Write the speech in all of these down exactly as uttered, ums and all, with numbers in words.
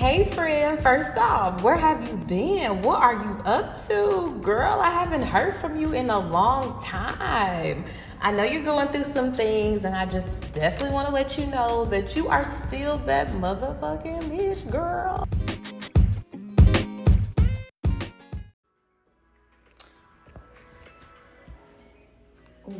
Hey friend, first off, where have you been? What are you up to? Girl, I haven't heard from you in a long time. I know you're going through some things, and I just definitely want to let you know that you are still that motherfucking bitch, girl.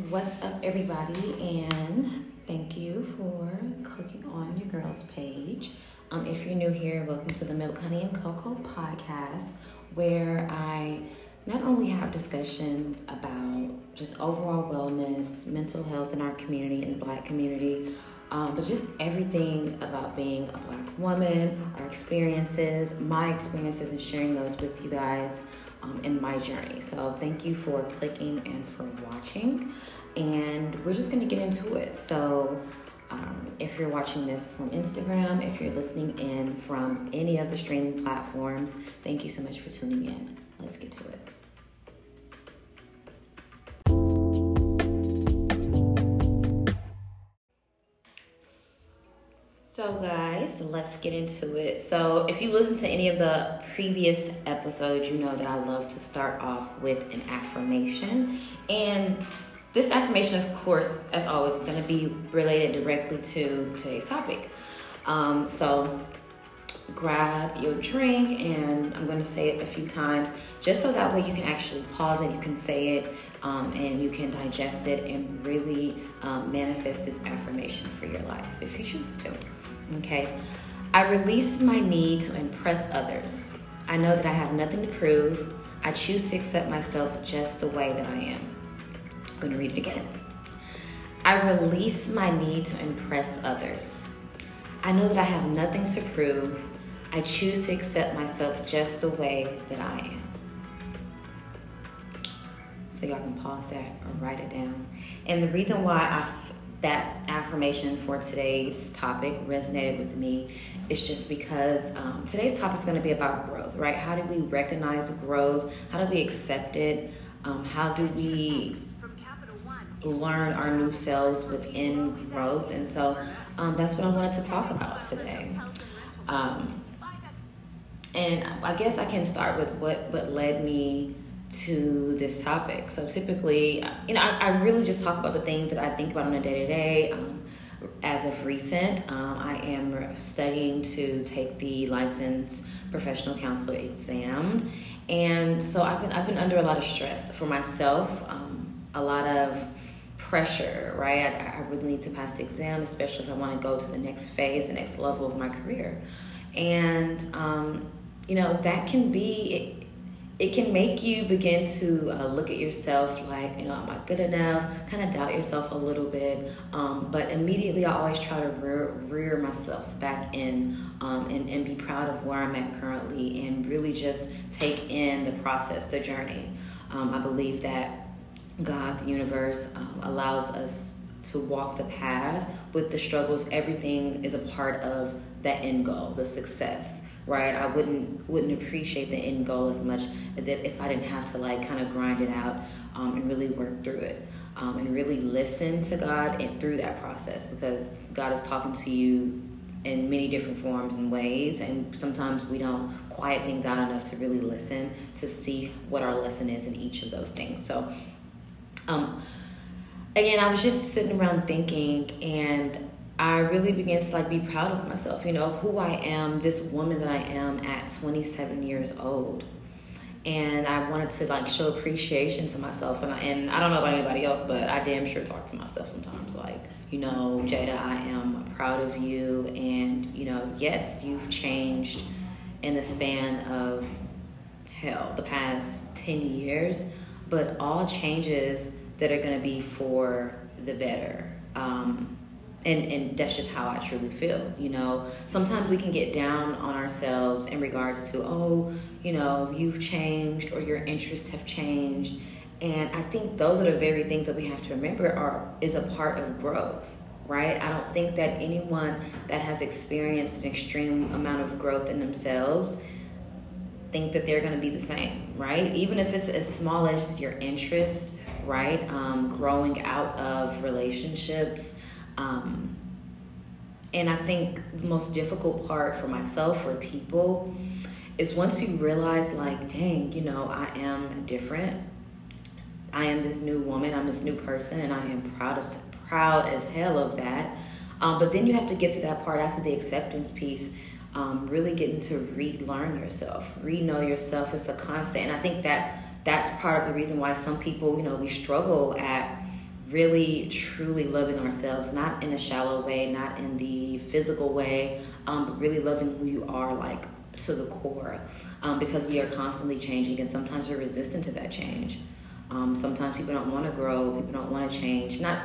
What's up, everybody, and thank you for clicking on your girl's page. Um, if you're new here, welcome to the Milk, Honey, and Cocoa podcast, where I not only have discussions about just overall wellness, mental health in our community, in the Black community, um, but just everything about being a Black woman, our experiences, my experiences, and sharing those with you guys um, in my journey. So thank you for clicking and for watching, and we're just going to get into it. So Um, if you're watching this from Instagram, if you're listening in from any of the streaming platforms, thank you so much for tuning in. Let's get to it. So guys, let's get into it. So if you listen to any of the previous episodes, you know that I love to start off with an affirmation. And this affirmation, of course, as always, is going to be related directly to today's topic. Um, so grab your drink, and I'm going to say it a few times just so that way you can actually pause it, you can say it, um, and you can digest it and really um, manifest this affirmation for your life if you choose to. Okay. I release my need to impress others. I know that I have nothing to prove. I choose to accept myself just the way that I am. I'm going to read it again. I release my need to impress others. I know that I have nothing to prove. I choose to accept myself just the way that I am. So y'all can pause that or write it down. And the reason why I f- that affirmation for today's topic resonated with me is just because um, today's topic is going to be about growth, right? How do we recognize growth? How do we accept it? Um, how do we learn our new selves within growth? And so um, that's what I wanted to talk about today. Um, and I guess I can start with what, what led me to this topic. So typically, you know, I, I really just talk about the things that I think about on a day-to-day. Um, as of recent, um, I am studying to take the licensed professional counselor exam. And so I've been, I've been under a lot of stress for myself, um, a lot of pressure, right? I, I really need to pass the exam, especially if I want to go to the next phase, the next level of my career. And, um, you know, that can be, it, it can make you begin to uh, look at yourself like, you know, am I good enough? Kind of doubt yourself a little bit. Um, but immediately I always try to rear, rear myself back in um, and, and be proud of where I'm at currently and really just take in the process, the journey. Um, I believe that God, the universe, um, allows us to walk the path with the struggles. Everything is a part of that end goal, the success, right? I wouldn't wouldn't appreciate the end goal as much as if, if I didn't have to like kind of grind it out um, and really work through it um, and really listen to God and through that process, because God is talking to you in many different forms and ways, and sometimes we don't quiet things out enough to really listen to see what our lesson is in each of those things. So Um, again, I was just sitting around thinking, and I really began to like be proud of myself, you know, who I am, this woman that I am at twenty-seven years old. And I wanted to like show appreciation to myself. And I, and I don't know about anybody else, but I damn sure talk to myself sometimes. Like, you know, Jada, I am proud of you. And, you know, yes, you've changed in the span of hell, the past ten years. But all changes that are going to be for the better. Um, and, and that's just how I truly feel, you know. Sometimes we can get down on ourselves in regards to, oh, you know, you've changed or your interests have changed. And I think those are the very things that we have to remember are is a part of growth, right? I don't think that anyone that has experienced an extreme amount of growth in themselves think that they're going to be the same, right? Even if it's as small as your interest, right? Um, growing out of relationships, um, And I think the most difficult part for myself, for people, is once you realize, like, dang, you know, I am different. I am this new woman. I'm this new person, and I am proud as, proud as hell of that. Um, but then you have to get to that part after the acceptance piece, um, really getting to relearn yourself, re-know yourself. It's a constant. And I think that that's part of the reason why some people, you know, we struggle at really, truly loving ourselves, not in a shallow way, not in the physical way, um, but really loving who you are, like, to the core, um, because we are constantly changing, and sometimes we're resistant to that change. Um, sometimes people don't want to grow, people don't want to change, not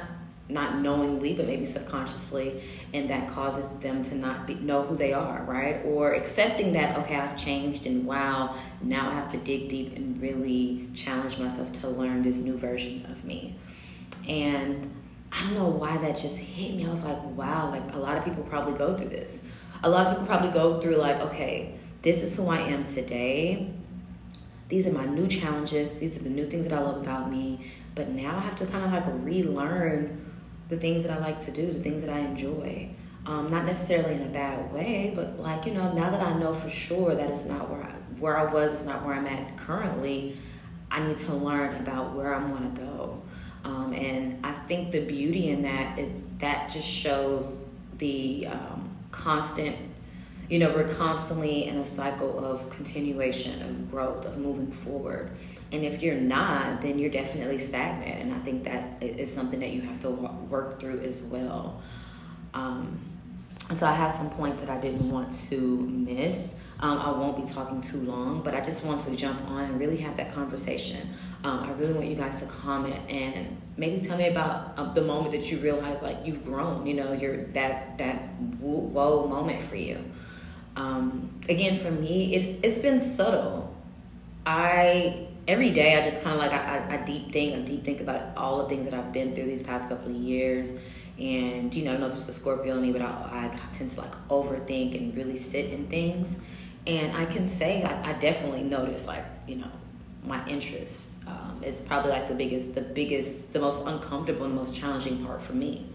not knowingly, but maybe subconsciously, and that causes them to not be, know who they are, right? Or accepting that, okay, I've changed, and wow, now I have to dig deep and really challenge myself to learn this new version of me. And I don't know why that just hit me. I was like, wow, like a lot of people probably go through this. A lot of people probably go through like, okay, this is who I am today. These are my new challenges. These are the new things that I love about me. But now I have to kind of like relearn the things that I like to do, the things that I enjoy. Um, not necessarily in a bad way, but like, you know, now that I know for sure that it's not where I, where I was, it's not where I'm at currently, I need to learn about where I want to go. Um, and I think the beauty in that is that just shows the um, constant, you know, we're constantly in a cycle of continuation, of growth, of moving forward. And if you're not, then you're definitely stagnant. And I think that is something that you have to work through as well. Um, so I have some points that I didn't want to miss. Um, I won't be talking too long, but I just want to jump on and really have that conversation. Um, I really want you guys to comment and maybe tell me about uh, the moment that you realize, like, you've grown, you know, you're that that whoa moment for you. Um, again, for me, it's it's been subtle. I every day I just kind of like I, I, I deep think, I deep think about all the things that I've been through these past couple of years. And, you know, I don't know if it's the Scorpio in me, but I, I tend to like overthink and really sit in things. And I can say I, I definitely notice, like, you know, my interest um, is probably like the biggest, the biggest, the most uncomfortable and the most challenging part for me.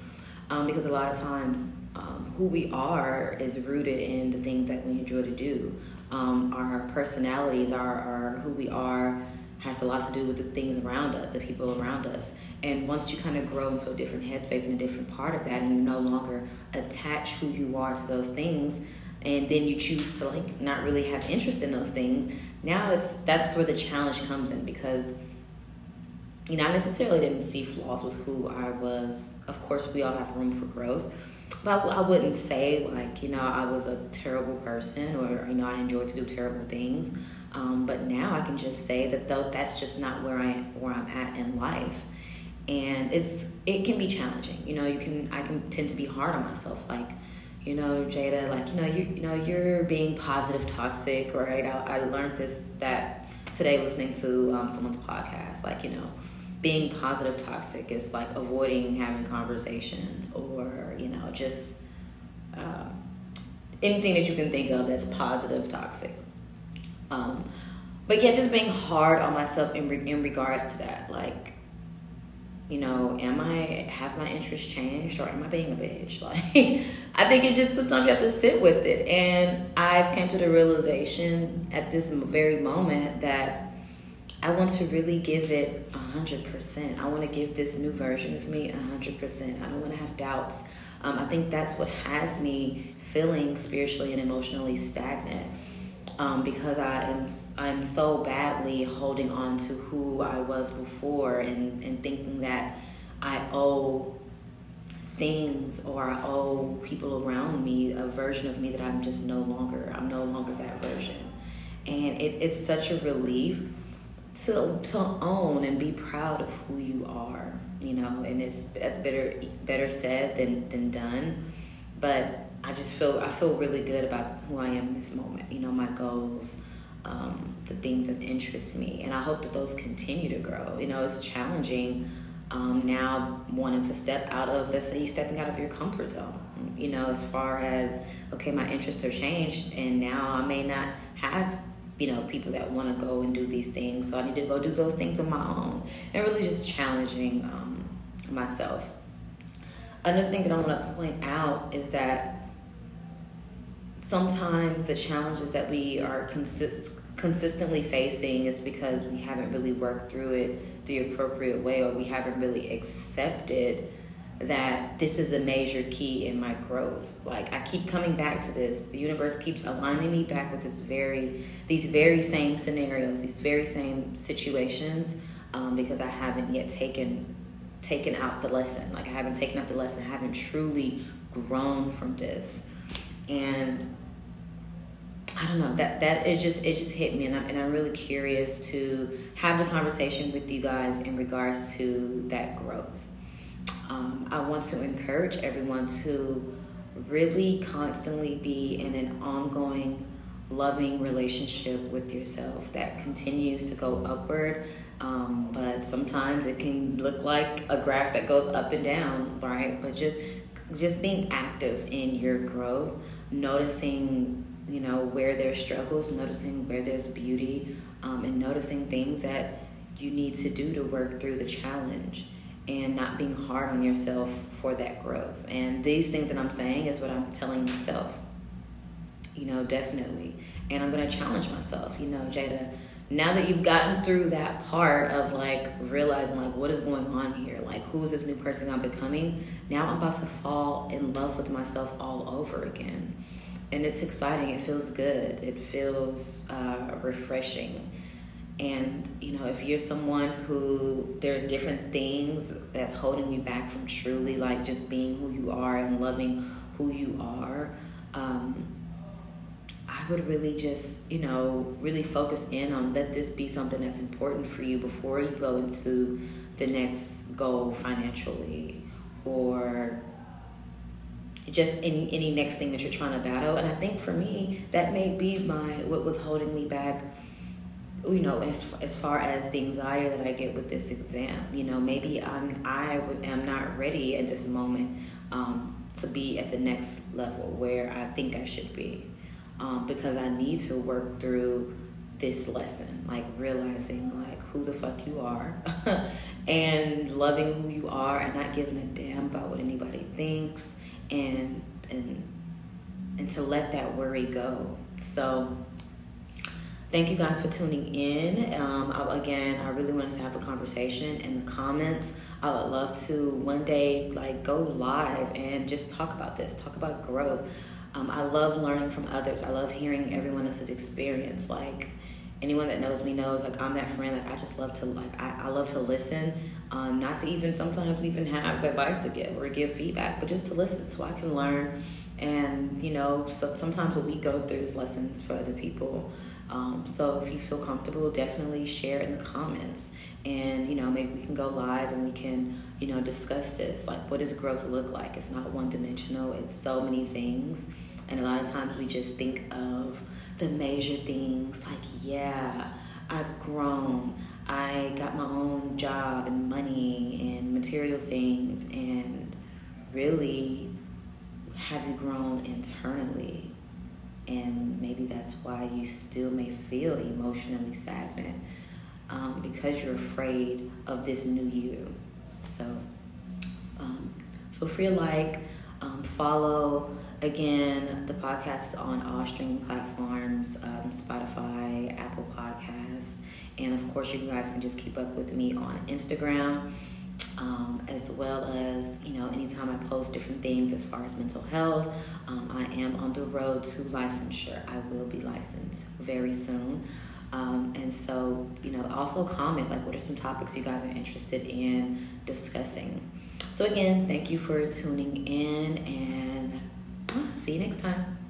Um, because a lot of times um, who we are is rooted in the things that we enjoy to do. Um, our personalities, our, our who we are, has a lot to do with the things around us, the people around us. And once you kind of grow into a different headspace and a different part of that, and you no longer attach who you are to those things, and then you choose to like not really have interest in those things, now it's that's where the challenge comes in, because you know I necessarily didn't see flaws with who I was. Of course, we all have room for growth, but I wouldn't say like, you know, I was a terrible person, or you know, I enjoyed to do terrible things. Um, but now I can just say that though that's just not where I am, where I'm at in life, and it's it can be challenging. You know, you can I can tend to be hard on myself, like, you know, Jada, like you know you you know you're being positive toxic, right? I, I learned this that today listening to um, someone's podcast, like you know, being positive toxic is like avoiding having conversations, or you know just uh, anything that you can think of that's positive toxic. Um, but yeah, just being hard on myself in re- in regards to that, like, you know, am I, have my interests changed, or am I being a bitch? Like, I think it's just sometimes you have to sit with it. And I've came to the realization at this very moment that I want to really give it a hundred percent. I want to give this new version of me a hundred percent. I don't want to have doubts. Um, I think that's what has me feeling spiritually and emotionally stagnant. Um, because I am I'm so badly holding on to who I was before, and, and thinking that I owe things, or I owe people around me a version of me that I'm just no longer. I'm no longer that version. And it, it's such a relief to to own and be proud of who you are, you know, and it's that's better better said than, than done. But I just feel I feel really good about who I am in this moment. You know, my goals, um, the things that interest me, and I hope that those continue to grow. You know, it's challenging um, now wanting to step out of. Let's say you're stepping out of your comfort zone. You know, as far as okay, my interests are changed, and now I may not have you know people that want to go and do these things. So I need to go do those things on my own, and really just challenging um, myself. Another thing that I want to point out is that sometimes the challenges that we are consist consistently facing is because we haven't really worked through it the appropriate way, or we haven't really accepted that this is a major key in my growth. Like, I keep coming back to this. The universe keeps aligning me back with this very, these very same scenarios, these very same situations, um, because I haven't yet taken taken out the lesson. Like, I haven't taken out the lesson. I haven't truly grown from this. And I don't know, that that is just, it just hit me, and I'm and I'm really curious to have the conversation with you guys in regards to that growth. Um, I want to encourage everyone to really constantly be in an ongoing, loving relationship with yourself that continues to go upward. Um, but sometimes it can look like a graph that goes up and down, right? But just just being active in your growth, noticing, you know, where there's struggles, noticing where there's beauty, um, and noticing things that you need to do to work through the challenge, and not being hard on yourself for that growth. And these things that I'm saying is what I'm telling myself, you know, definitely. And I'm going to challenge myself, you know, Jada, now that you've gotten through that part of like realizing like what is going on here, like who is this new person I'm becoming, now I'm about to fall in love with myself all over again. And it's exciting. It feels good. It feels uh, refreshing. And, you know, if you're someone who there's different things that's holding you back from truly, like, just being who you are and loving who you are, um, I would really just, you know, really focus in on, let this be something that's important for you before you go into the next goal financially, or just any, any next thing that you're trying to battle. And I think for me, that may be my, what was holding me back, you know, as as far as the anxiety that I get with this exam. You know, maybe I'm I am not ready at this moment um, to be at the next level where I think I should be, um, because I need to work through this lesson, like realizing like who the fuck you are, and loving who you are, and not giving a damn about what anybody thinks, and and and to let that worry go. So, thank you guys for tuning in. Um, I, again, I really want us to have a conversation in the comments. I would love to one day like go live and just talk about this, talk about growth. Um, I love learning from others. I love hearing everyone else's experience. Like, anyone that knows me knows, like, I'm that friend. Like, I just love to, like, I, I love to listen, um, not to even sometimes even have advice to give or give feedback, but just to listen so I can learn. And, you know, so, sometimes what we go through is lessons for other people. Um, so if you feel comfortable, definitely share in the comments, and, you know, maybe we can go live and we can, you know, discuss this. Like, what does growth look like? It's not one dimensional. It's so many things. And a lot of times we just think of the major things like, yeah, I've grown. I got my own job and money and material things. And really, have you grown internally? And maybe that's why you still may feel emotionally stagnant, um, because you're afraid of this new you. So um, feel free to like, um, follow. Again, the podcast is on all streaming platforms, um, Spotify, Apple Podcasts. And of course, you guys can just keep up with me on Instagram, um, as well as, you know, anytime I post different things as far as mental health. um, I am on the road to licensure. I will be licensed very soon, um, and so, you know, also comment like what are some topics you guys are interested in discussing. So again, thank you for tuning in, and I'll see you next time.